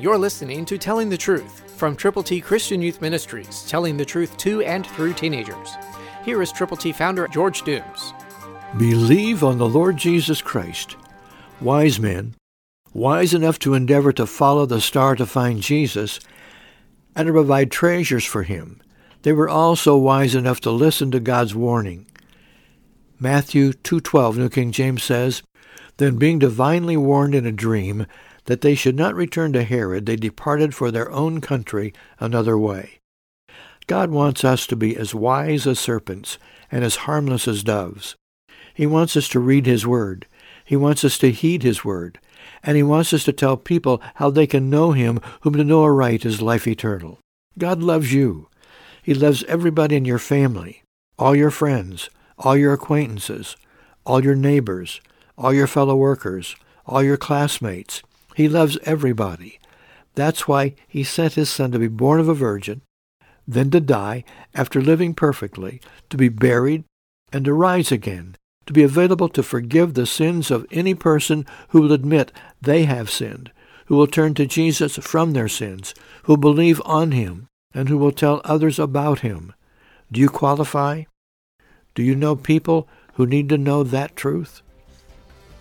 You're listening to Telling the Truth from Triple T Christian Youth Ministries, telling the truth to and through teenagers. Here is Triple T founder George Dooms. Believe on the Lord Jesus Christ. Wise men, wise enough to endeavor to follow the star to find Jesus and to provide treasures for him. They were also wise enough to listen to God's warning. Matthew 2:12, New King James says, "Then being divinely warned in a dream that they should not return to Herod, they departed for their own country another way." God wants us to be as wise as serpents and as harmless as doves. He wants us to read his word. He wants us to heed his word. And he wants us to tell people how they can know him, whom to know aright is life eternal. God loves you. He loves everybody in your family, all your friends, all your acquaintances, all your neighbors, all your fellow workers, all your classmates. He loves everybody. That's why he sent his son to be born of a virgin, then to die after living perfectly, to be buried, and to rise again, to be available to forgive the sins of any person who will admit they have sinned, who will turn to Jesus from their sins, who believe on him, and who will tell others about him. Do you qualify? Do you know people who need to know that truth?